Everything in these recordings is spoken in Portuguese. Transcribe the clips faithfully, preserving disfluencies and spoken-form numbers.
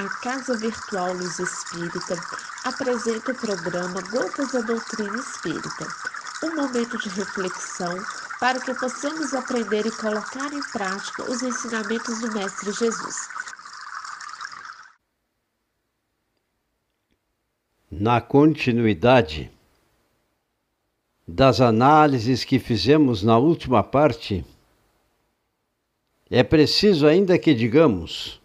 A Casa Virtual Luz Espírita apresenta o programa Gotas da Doutrina Espírita, um momento de reflexão para que possamos aprender e colocar em prática os ensinamentos do Mestre Jesus. Na continuidade das análises que fizemos na última parte, é preciso ainda que digamos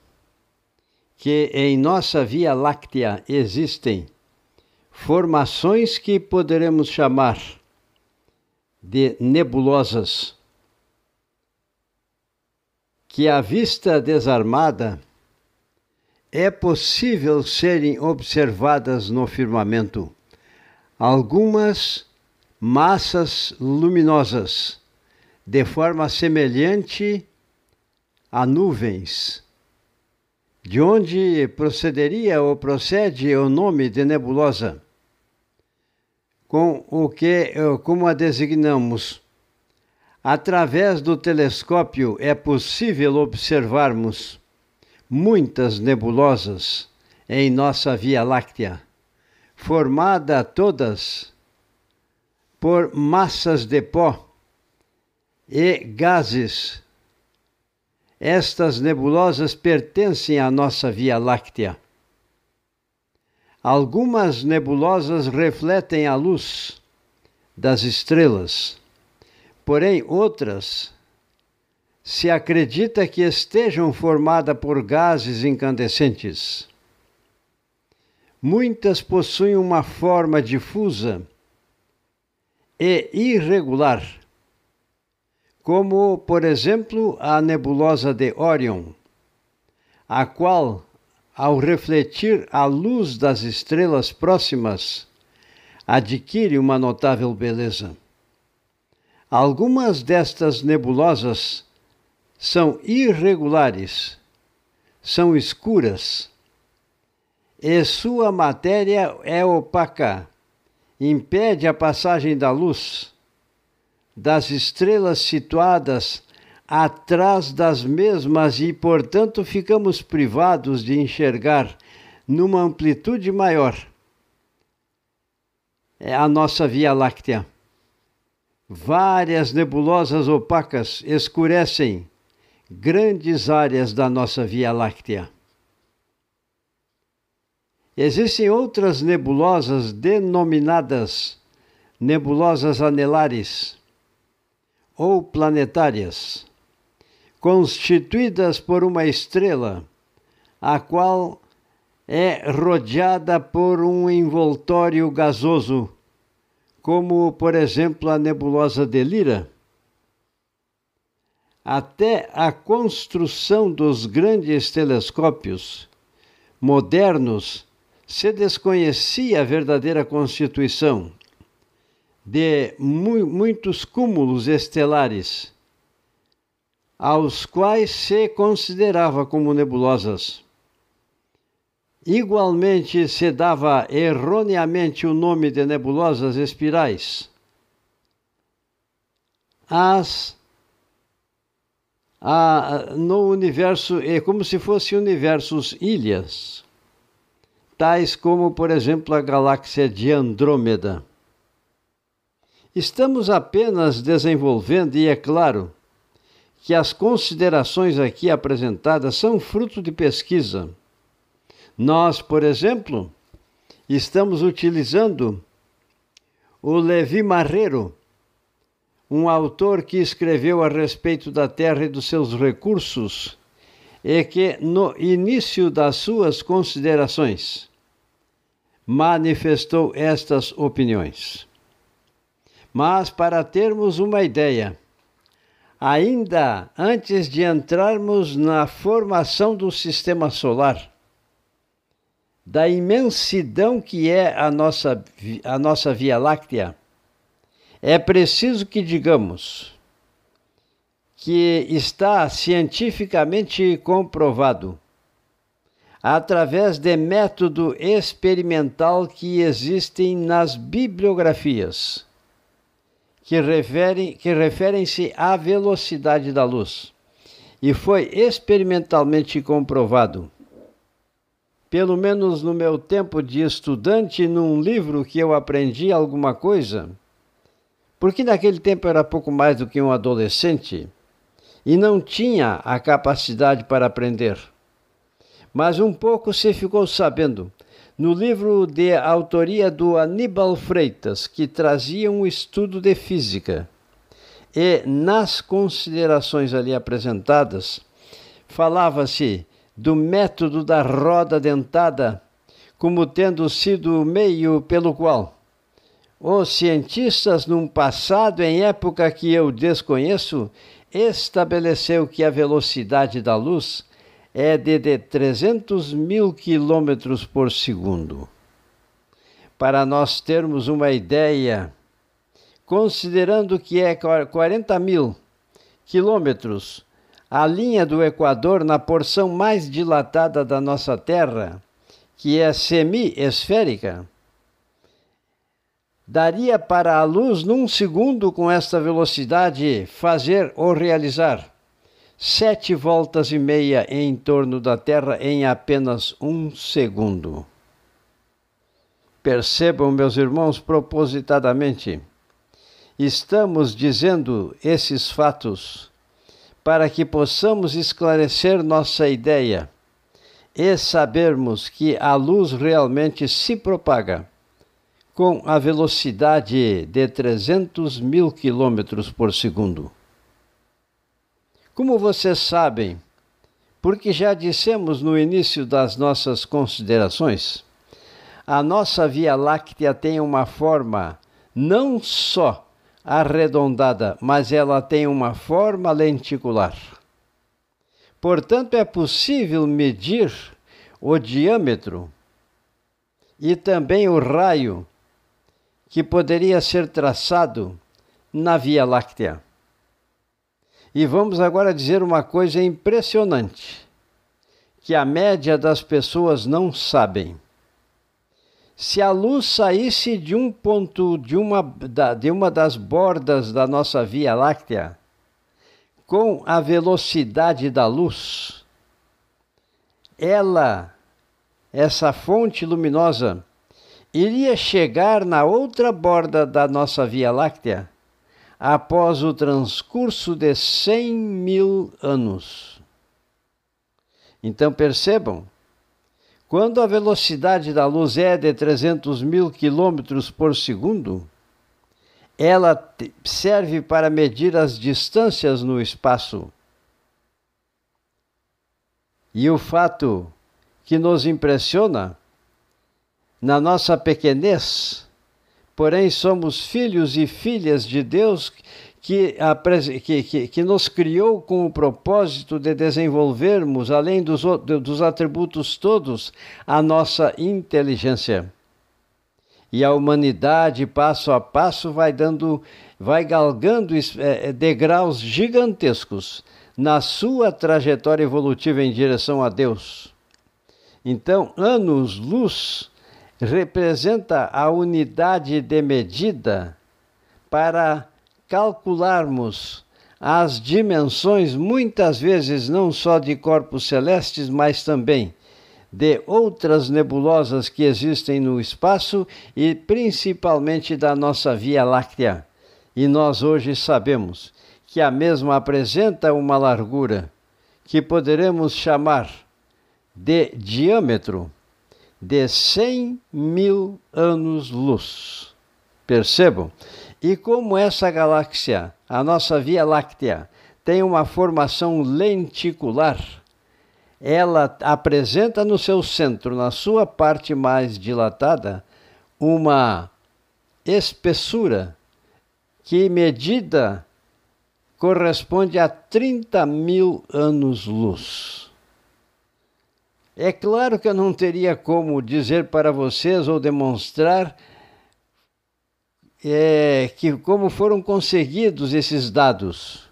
que em nossa Via Láctea existem formações que poderemos chamar de nebulosas, que à vista desarmada é possível serem observadas no firmamento. Algumas massas luminosas, de forma semelhante a nuvens, de onde procederia ou procede o nome de nebulosa, com o que, como a designamos. Através do telescópio é possível observarmos muitas nebulosas em nossa Via Láctea, formada todas por massas de pó e gases. Estas nebulosas pertencem à nossa Via Láctea. Algumas nebulosas refletem a luz das estrelas, porém outras se acredita que estejam formadas por gases incandescentes. Muitas possuem uma forma difusa e irregular, como, por exemplo, a nebulosa de Órion, a qual, ao refletir a luz das estrelas próximas, adquire uma notável beleza. Algumas destas nebulosas são irregulares, são escuras, e sua matéria é opaca, impede a passagem da luz das estrelas situadas atrás das mesmas e, portanto, ficamos privados de enxergar numa amplitude maior a nossa Via Láctea. Várias nebulosas opacas escurecem grandes áreas da nossa Via Láctea. Existem outras nebulosas denominadas nebulosas anelares ou planetárias, constituídas por uma estrela, a qual é rodeada por um envoltório gasoso, como, por exemplo, a nebulosa de Lyra. Até a construção dos grandes telescópios modernos se desconhecia a verdadeira constituição de mu- muitos cúmulos estelares, aos quais se considerava como nebulosas. Igualmente se dava erroneamente o nome de nebulosas espirais As, a, no universo, é como se fossem universos ilhas, tais como, por exemplo, a galáxia de Andrômeda. Estamos apenas desenvolvendo, e é claro que as considerações aqui apresentadas são fruto de pesquisa. Nós, por exemplo, estamos utilizando o Levi Marreiro, um autor que escreveu a respeito da Terra e dos seus recursos, e que, no início das suas considerações, manifestou estas opiniões. Mas, para termos uma ideia, ainda antes de entrarmos na formação do sistema solar, da imensidão que é a nossa, a nossa Via Láctea, é preciso que digamos que está cientificamente comprovado, através de método experimental que existem nas bibliografias, que referem, que referem-se à velocidade da luz. E foi experimentalmente comprovado pelo menos no meu tempo de estudante, num livro que eu aprendi alguma coisa, porque naquele tempo eu era pouco mais do que um adolescente e não tinha a capacidade para aprender. Mas um pouco se ficou sabendo, no livro de autoria do Aníbal Freitas, que trazia um estudo de física. E nas considerações ali apresentadas, falava-se do método da roda dentada como tendo sido o meio pelo qual os cientistas, num passado, em época que eu desconheço, estabeleceu que a velocidade da luz é de, de trezentos mil quilômetros por segundo. Para nós termos uma ideia, considerando que é quarenta mil quilômetros, a linha do Equador, na porção mais dilatada da nossa Terra, que é semi-esférica, daria para a luz, num segundo, com esta velocidade, fazer ou realizar sete voltas e meia em torno da Terra em apenas um segundo. Percebam, meus irmãos, propositadamente, estamos dizendo esses fatos para que possamos esclarecer nossa ideia e sabermos que a luz realmente se propaga com a velocidade de trezentos mil quilômetros por segundo. Como vocês sabem, porque já dissemos no início das nossas considerações, a nossa Via Láctea tem uma forma não só arredondada, mas ela tem uma forma lenticular. Portanto, é possível medir o diâmetro e também o raio que poderia ser traçado na Via Láctea. E vamos agora dizer uma coisa impressionante, que a média das pessoas não sabem. Se a luz saísse de um ponto, de uma, de uma das bordas da nossa Via Láctea, com a velocidade da luz, ela, essa fonte luminosa, iria chegar na outra borda da nossa Via Láctea após o transcurso de cem mil anos. Então percebam, quando a velocidade da luz é de trezentos mil quilômetros por segundo, ela serve para medir as distâncias no espaço. E o fato que nos impressiona, na nossa pequenez, porém somos filhos e filhas de Deus que, que, que, que nos criou com o propósito de desenvolvermos, além dos, dos atributos todos, a nossa inteligência. E a humanidade, passo a passo, vai, dando, vai galgando degraus gigantescos na sua trajetória evolutiva em direção a Deus. Então, anos-luz representa a unidade de medida para calcularmos as dimensões, muitas vezes não só de corpos celestes, mas também de outras nebulosas que existem no espaço e principalmente da nossa Via Láctea. E nós hoje sabemos que a mesma apresenta uma largura que poderemos chamar de diâmetro de cem mil anos-luz. Percebam? E como essa galáxia, a nossa Via Láctea, tem uma formação lenticular, ela apresenta no seu centro, na sua parte mais dilatada, uma espessura que, medida, corresponde a trinta mil anos-luz. É claro que eu não teria como dizer para vocês ou demonstrar é, que como foram conseguidos esses dados.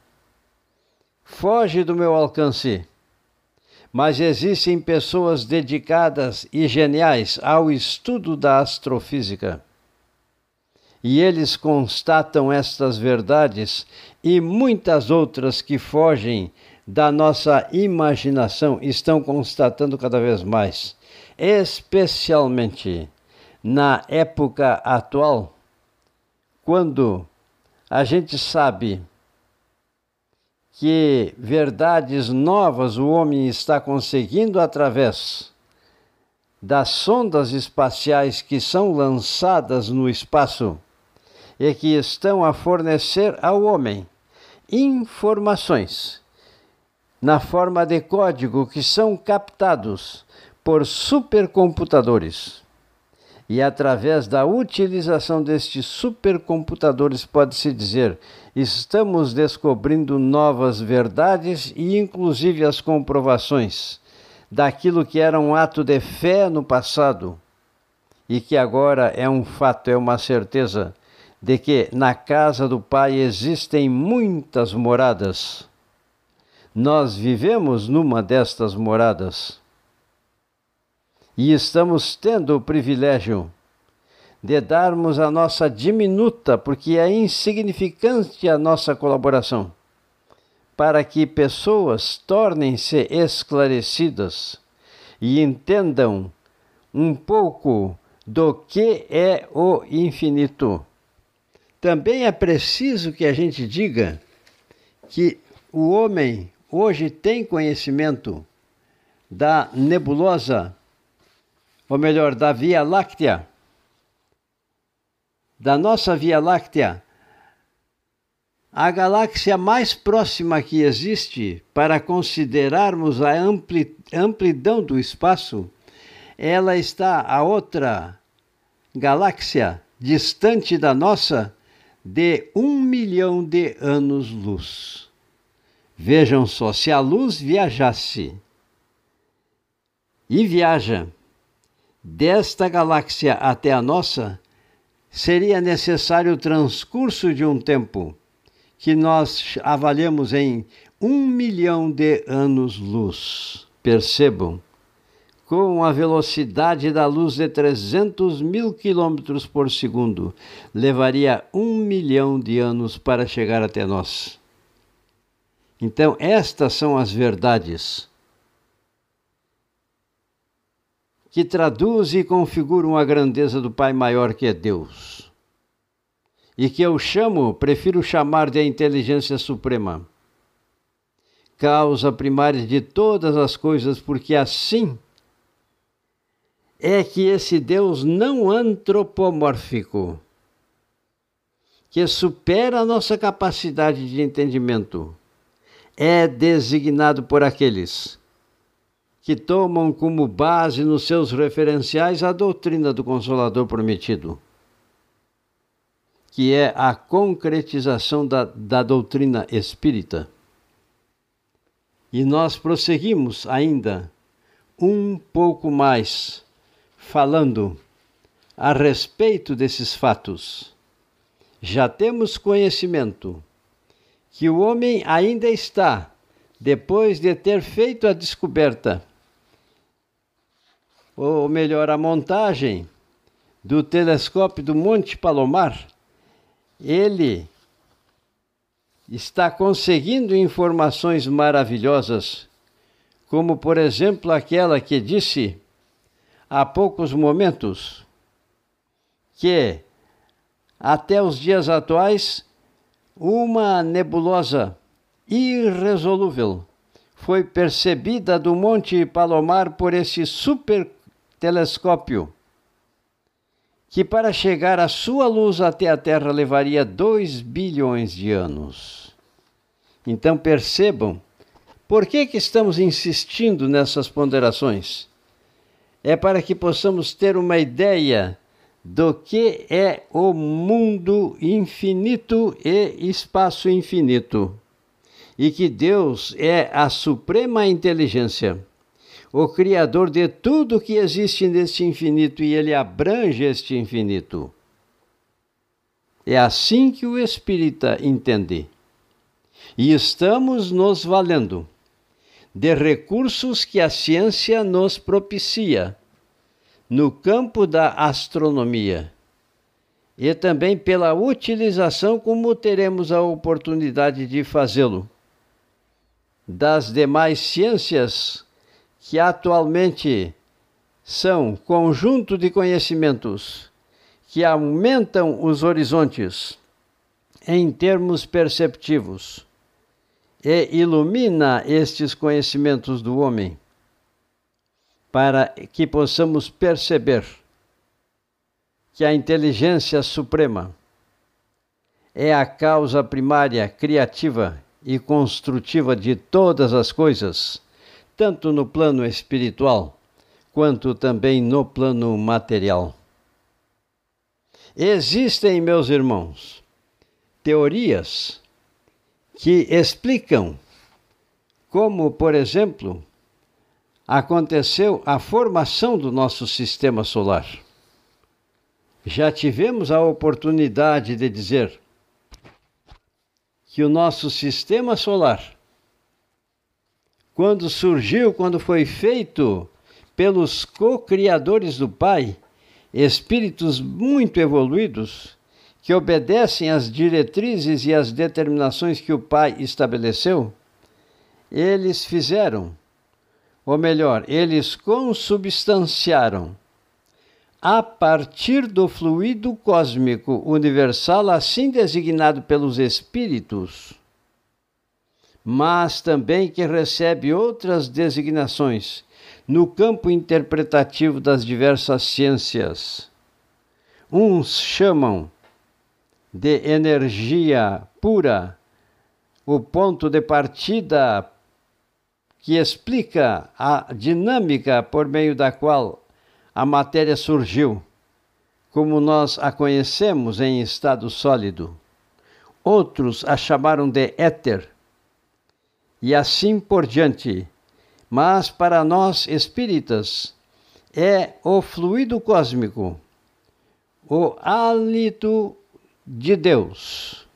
Foge do meu alcance. Mas existem pessoas dedicadas e geniais ao estudo da astrofísica. E eles constatam estas verdades e muitas outras que fogem da nossa imaginação, estão constatando cada vez mais. especialmente na época atual, quando a gente sabe que verdades novas o homem está conseguindo através das sondas espaciais que são lançadas no espaço e que estão a fornecer ao homem informações na forma de código que são captados por supercomputadores. E através da utilização destes supercomputadores, pode-se dizer, estamos descobrindo novas verdades e inclusive as comprovações daquilo que era um ato de fé no passado e que agora é um fato, é uma certeza de que na casa do Pai existem muitas moradas. Nós vivemos numa destas moradas. E estamos tendo o privilégio de darmos a nossa diminuta, porque é insignificante a nossa colaboração, para que pessoas tornem-se esclarecidas e entendam um pouco do que é o infinito. Também é preciso que a gente diga que o homem hoje tem conhecimento da nebulosa, ou melhor, da Via Láctea, da nossa Via Láctea, a galáxia mais próxima que existe para considerarmos a ampli, amplidão do espaço. Ela está a outra galáxia distante da nossa de um milhão de anos-luz. Vejam só, se a luz viajasse e viaja desta galáxia até a nossa, seria necessário o transcurso de um tempo que nós avaliamos em um milhão de anos-luz. Percebam, com a velocidade da luz de trezentos mil quilômetros por segundo, levaria um milhão de anos para chegar até nós. Então, estas são as verdades que traduzem e configuram a grandeza do Pai maior, que é Deus, e que eu chamo, prefiro chamar de a inteligência suprema, causa primária de todas as coisas, porque assim é que esse Deus não antropomórfico, que supera a nossa capacidade de entendimento, é designado por aqueles que tomam como base nos seus referenciais a doutrina do Consolador Prometido, que é a concretização da, da doutrina espírita. E nós prosseguimos ainda um pouco mais, falando a respeito desses fatos. Já temos conhecimento que o homem ainda está, depois de ter feito a descoberta, ou melhor, a montagem do telescópio do Monte Palomar, ele está conseguindo informações maravilhosas, como, por exemplo, aquela que disse há poucos momentos que, até os dias atuais, uma nebulosa irresolúvel foi percebida do Monte Palomar por esse super telescópio, que para chegar à sua luz até a Terra levaria dois bilhões de anos. Então percebam, por que que estamos insistindo nessas ponderações? É para que possamos ter uma ideia do que é o mundo infinito e espaço infinito, e que Deus é a suprema inteligência, o Criador de tudo que existe neste infinito, e ele abrange este infinito. É assim que o espírita entende. E estamos nos valendo de recursos que a ciência nos propicia no campo da astronomia, e também pela utilização, como teremos a oportunidade de fazê-lo, das demais ciências que atualmente são conjunto de conhecimentos que aumentam os horizontes em termos perceptivos e ilumina estes conhecimentos do homem, para que possamos perceber que a inteligência suprema é a causa primária, criativa e construtiva de todas as coisas, tanto no plano espiritual quanto também no plano material. Existem, meus irmãos, teorias que explicam como, por exemplo, aconteceu a formação do nosso sistema solar. Já tivemos a oportunidade de dizer que o nosso sistema solar, quando surgiu, quando foi feito pelos co-criadores do Pai, espíritos muito evoluídos, que obedecem às diretrizes e às determinações que o Pai estabeleceu, eles fizeram, ou melhor, eles consubstanciaram, a partir do fluido cósmico universal assim designado pelos espíritos, mas também que recebe outras designações no campo interpretativo das diversas ciências. Uns chamam de energia pura o ponto de partida que explica a dinâmica por meio da qual a matéria surgiu, como nós a conhecemos em estado sólido. Outros a chamaram de éter, e assim por diante. Mas para nós espíritas é o fluido cósmico, o hálito de Deus,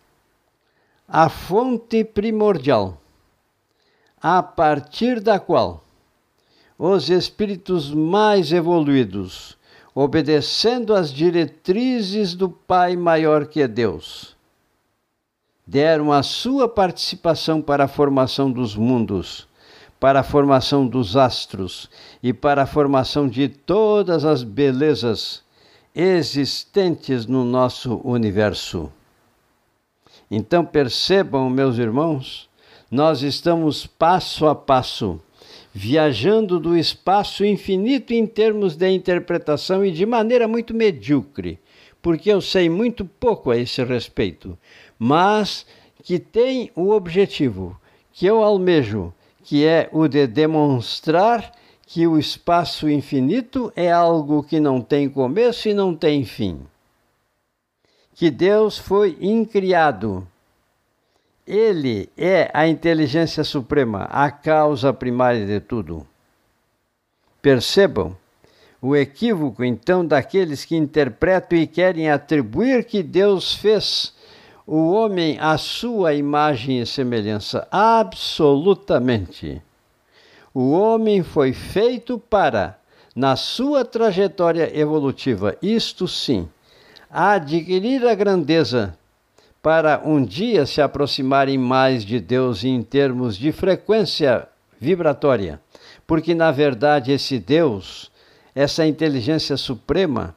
a fonte primordial, a partir da qual os espíritos mais evoluídos, obedecendo às diretrizes do Pai maior que é Deus, deram a sua participação para a formação dos mundos, para a formação dos astros e para a formação de todas as belezas existentes no nosso universo. Então percebam, meus irmãos, nós estamos passo a passo, viajando do espaço infinito em termos de interpretação e de maneira muito medíocre, porque eu sei muito pouco a esse respeito, mas que tem o objetivo que eu almejo, que é o de demonstrar que o espaço infinito é algo que não tem começo e não tem fim. Que Deus foi incriado. Ele é a inteligência suprema, a causa primária de tudo. Percebam o equívoco, então, daqueles que interpretam e querem atribuir que Deus fez o homem à sua imagem e semelhança. Absolutamente. O homem foi feito para, na sua trajetória evolutiva, isto sim, adquirir a grandeza, para um dia se aproximarem mais de Deus em termos de frequência vibratória. Porque, na verdade, esse Deus, essa inteligência suprema,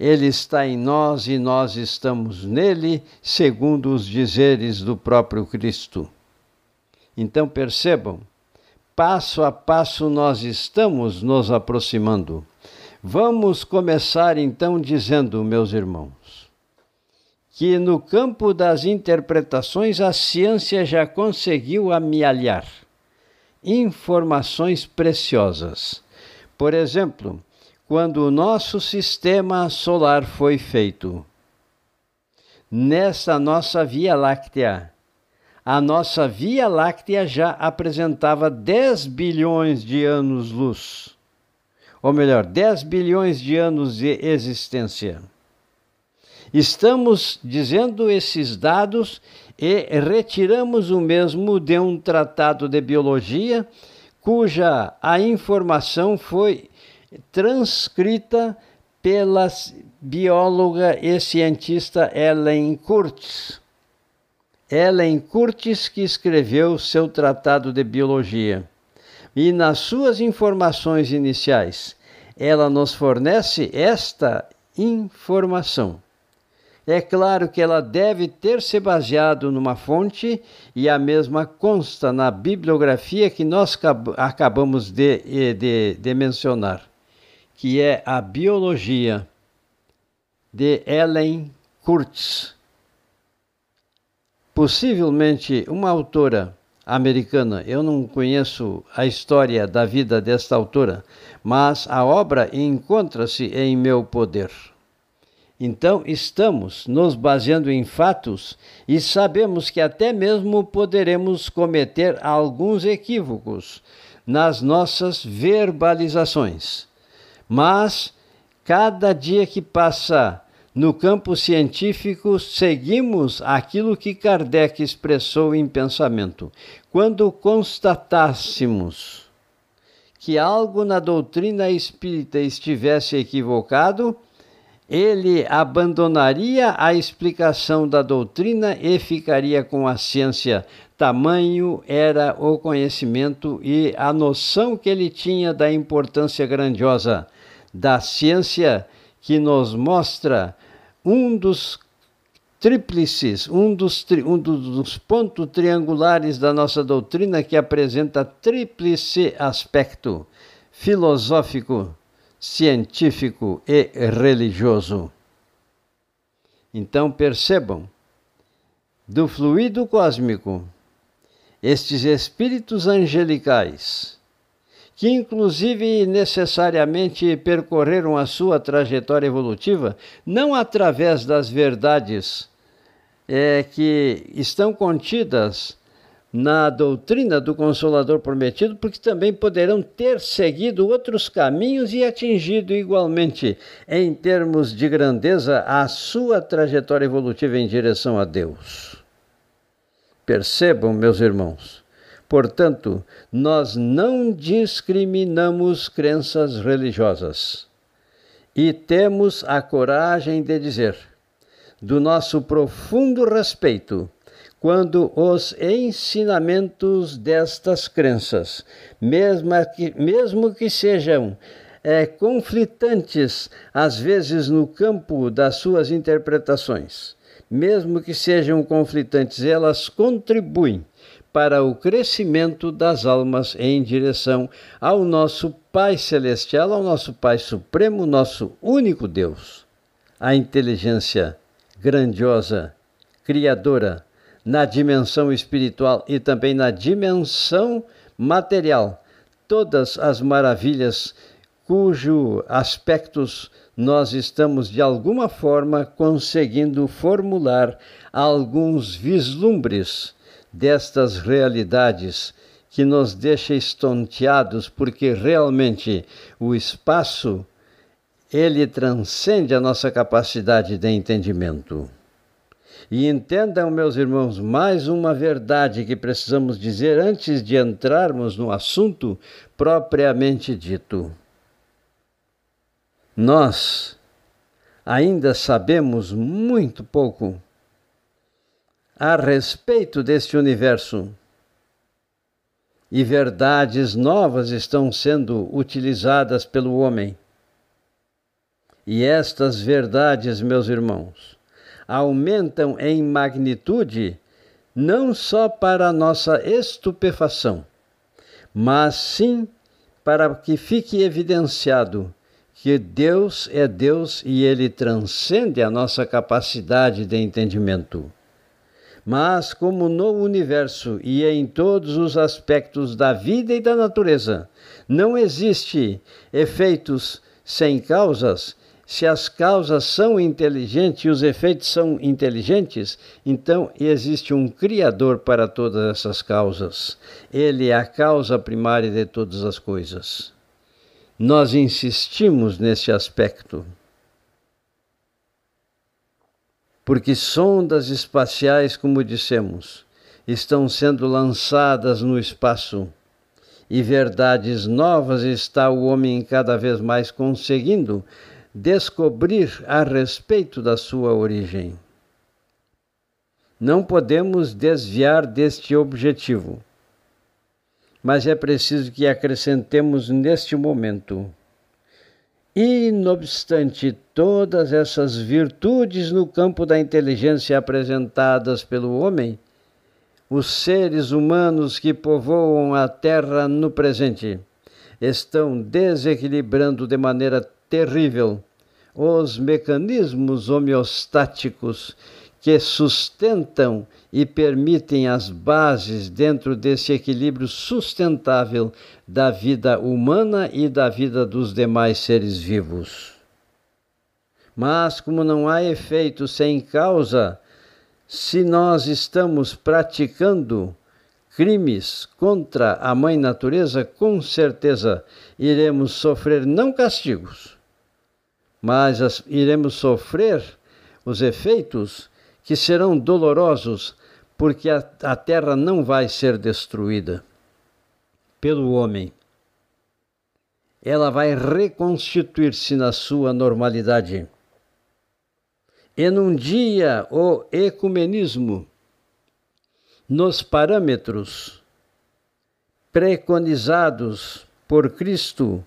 ele está em nós e nós estamos nele, segundo os dizeres do próprio Cristo. Então percebam, passo a passo nós estamos nos aproximando. Vamos começar então dizendo, meus irmãos, que no campo das interpretações a ciência já conseguiu amealhar informações preciosas. Por exemplo, quando o nosso sistema solar foi feito, nessa nossa Via Láctea, a nossa Via Láctea já apresentava dez bilhões de anos-luz, ou melhor, dez bilhões de anos de existência. Estamos dizendo esses dados e retiramos o mesmo de um tratado de biologia, cuja a informação foi transcrita pela bióloga e cientista Helen Kurtz. Ellen Kurtz, que escreveu seu tratado de biologia. E nas suas informações iniciais, ela nos fornece esta informação. É claro que ela deve ter se baseado numa fonte, e a mesma consta na bibliografia que nós acabamos de, de, de mencionar, que é a Biologia, de Ellen Kurtz, possivelmente uma autora americana. Eu não conheço a história da vida desta autora, mas a obra encontra-se em meu poder. Então, estamos nos baseando em fatos e sabemos que até mesmo poderemos cometer alguns equívocos nas nossas verbalizações. Mas, cada dia que passa no campo científico, seguimos aquilo que Kardec expressou em pensamento. Quando constatássemos que algo na doutrina espírita estivesse equivocado, ele abandonaria a explicação da doutrina e ficaria com a ciência. Tamanho era o conhecimento e a noção que ele tinha da importância grandiosa da ciência, que nos mostra um dos tríplices, um dos, tri, um dos pontos triangulares da nossa doutrina, que apresenta tríplice aspecto filosófico, científico e religioso. Então percebam, do fluido cósmico, estes espíritos angelicais, que inclusive necessariamente percorreram a sua trajetória evolutiva, não através das verdades é, que estão contidas na doutrina do Consolador Prometido, porque também poderão ter seguido outros caminhos e atingido igualmente, em termos de grandeza, a sua trajetória evolutiva em direção a Deus. Percebam, meus irmãos, portanto, nós não discriminamos crenças religiosas e temos a coragem de dizer, do nosso profundo respeito, quando os ensinamentos destas crenças, mesmo que, mesmo que sejam é, conflitantes, às vezes no campo das suas interpretações, mesmo que sejam conflitantes, elas contribuem para o crescimento das almas em direção ao nosso Pai Celestial, ao nosso Pai Supremo, nosso único Deus, a inteligência grandiosa, criadora, na dimensão espiritual e também na dimensão material, todas as maravilhas cujos aspectos nós estamos, de alguma forma, conseguindo formular alguns vislumbres destas realidades que nos deixam estonteados, porque realmente o espaço, ele transcende a nossa capacidade de entendimento. E entendam, meus irmãos, mais uma verdade que precisamos dizer antes de entrarmos no assunto propriamente dito. Nós ainda sabemos muito pouco a respeito deste universo, e verdades novas estão sendo utilizadas pelo homem. E estas verdades, meus irmãos, aumentam em magnitude não só para a nossa estupefação, mas sim para que fique evidenciado que Deus é Deus e Ele transcende a nossa capacidade de entendimento. Mas, como no universo e em todos os aspectos da vida e da natureza, não existe efeitos sem causas. Se as causas são inteligentes e os efeitos são inteligentes, então existe um Criador para todas essas causas. Ele é a causa primária de todas as coisas. Nós insistimos nesse aspecto, porque sondas espaciais, como dissemos, estão sendo lançadas no espaço, e verdades novas está o homem cada vez mais conseguindo descobrir a respeito da sua origem. Não podemos desviar deste objetivo, mas é preciso que acrescentemos neste momento E, não obstante todas essas virtudes no campo da inteligência apresentadas pelo homem, os seres humanos que povoam a Terra no presente estão desequilibrando de maneira terrível os mecanismos homeostáticos que sustentam e permitem as bases dentro desse equilíbrio sustentável da vida humana e da vida dos demais seres vivos. Mas, como não há efeito sem causa, se nós estamos praticando crimes contra a Mãe Natureza, com certeza iremos sofrer não castigos, mas as, iremos sofrer os efeitos que serão dolorosos, porque a, a terra não vai ser destruída pelo homem. Ela vai reconstituir-se na sua normalidade. E num dia o ecumenismo, nos parâmetros preconizados por Cristo,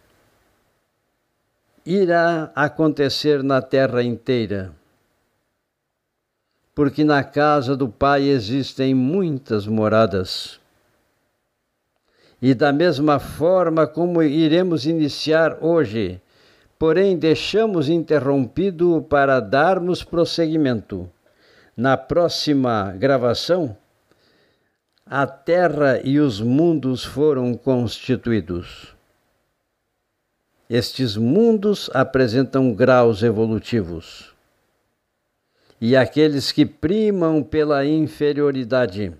irá acontecer na terra inteira. Porque na casa do Pai existem muitas moradas. E da mesma forma como iremos iniciar hoje, porém deixamos interrompido para darmos prosseguimento. Na próxima gravação, a terra e os mundos foram constituídos. Estes mundos apresentam graus evolutivos. E aqueles que primam pela inferioridade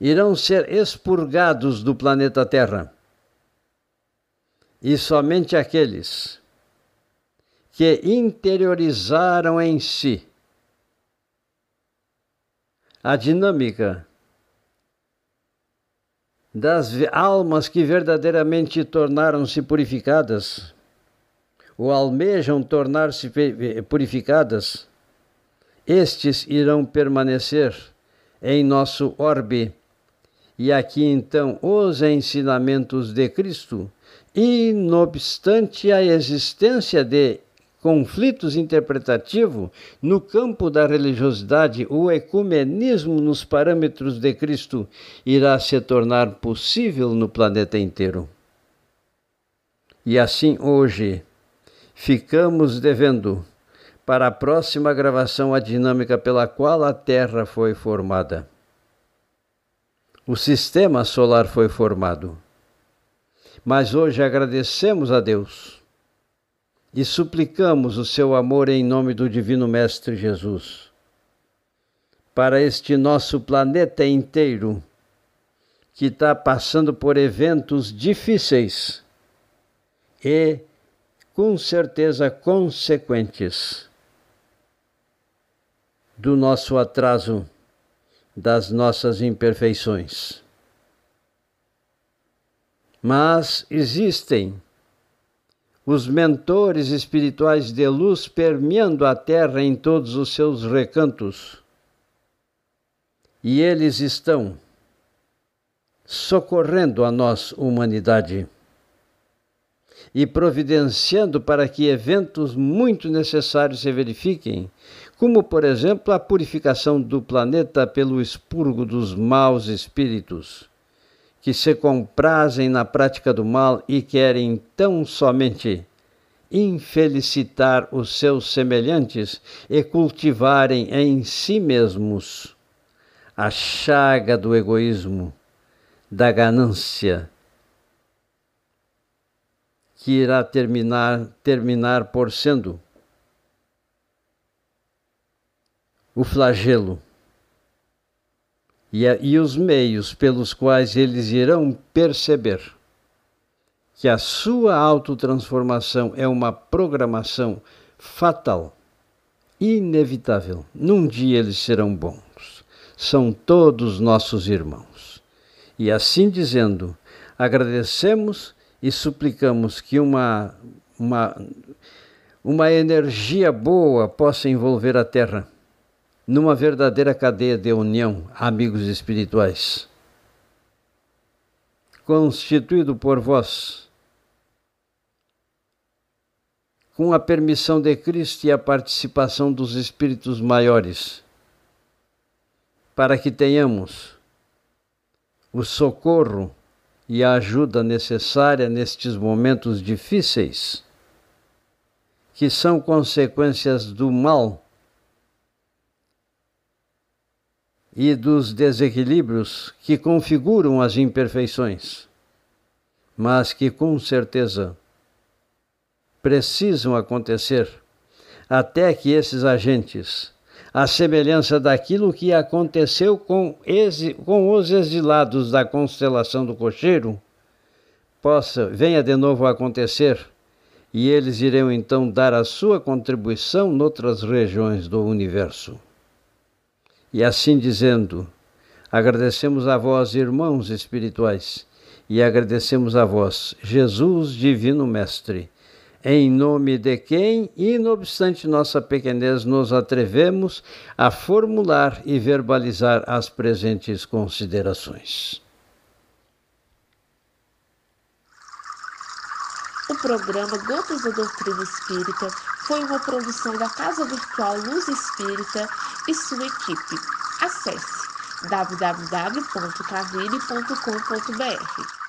irão ser expurgados do planeta Terra. E somente aqueles que interiorizaram em si a dinâmica das almas que verdadeiramente tornaram-se purificadas ou almejam tornar-se purificadas, estes irão permanecer em nosso orbe. E aqui então os ensinamentos de Cristo, e não obstante a existência de conflitos interpretativos no campo da religiosidade, o ecumenismo nos parâmetros de Cristo irá se tornar possível no planeta inteiro. E assim hoje ficamos devendo para a próxima gravação a dinâmica pela qual a Terra foi formada. O sistema solar foi formado. Mas hoje agradecemos a Deus e suplicamos o seu amor em nome do Divino Mestre Jesus, para este nosso planeta inteiro, que está passando por eventos difíceis e, com certeza, consequentes do nosso atraso, das nossas imperfeições. Mas existem os mentores espirituais de luz permeando a Terra em todos os seus recantos, e eles estão socorrendo a nossa humanidade e providenciando para que eventos muito necessários se verifiquem, como, por exemplo, a purificação do planeta pelo expurgo dos maus espíritos, que se comprazem na prática do mal e querem tão somente infelicitar os seus semelhantes e cultivarem em si mesmos a chaga do egoísmo, da ganância, que irá terminar, terminar por sendo o flagelo e, e os meios pelos quais eles irão perceber que a sua autotransformação é uma programação fatal, inevitável. Num dia eles serão bons. São todos nossos irmãos. E assim dizendo, agradecemos e suplicamos que uma, uma, uma energia boa possa envolver a Terra numa verdadeira cadeia de união, amigos espirituais, constituído por vós com a permissão de Cristo e a participação dos Espíritos maiores, para que tenhamos o socorro e a ajuda necessária nestes momentos difíceis, que são consequências do mal e dos desequilíbrios que configuram as imperfeições, mas que com certeza precisam acontecer até que esses agentes, à semelhança daquilo que aconteceu com, exi, com os exilados da constelação do Cocheiro, possa, venha de novo a acontecer, e eles irão então dar a sua contribuição noutras regiões do universo. E assim dizendo, agradecemos a vós, irmãos espirituais, e agradecemos a vós, Jesus Divino Mestre, em nome de quem, e não obstante nossa pequenez, nos atrevemos a formular e verbalizar as presentes considerações. O programa Gotas da Doutrina Espírita foi uma produção da Casa Virtual Luz Espírita e sua equipe. Acesse w w w ponto cavire ponto com ponto b r.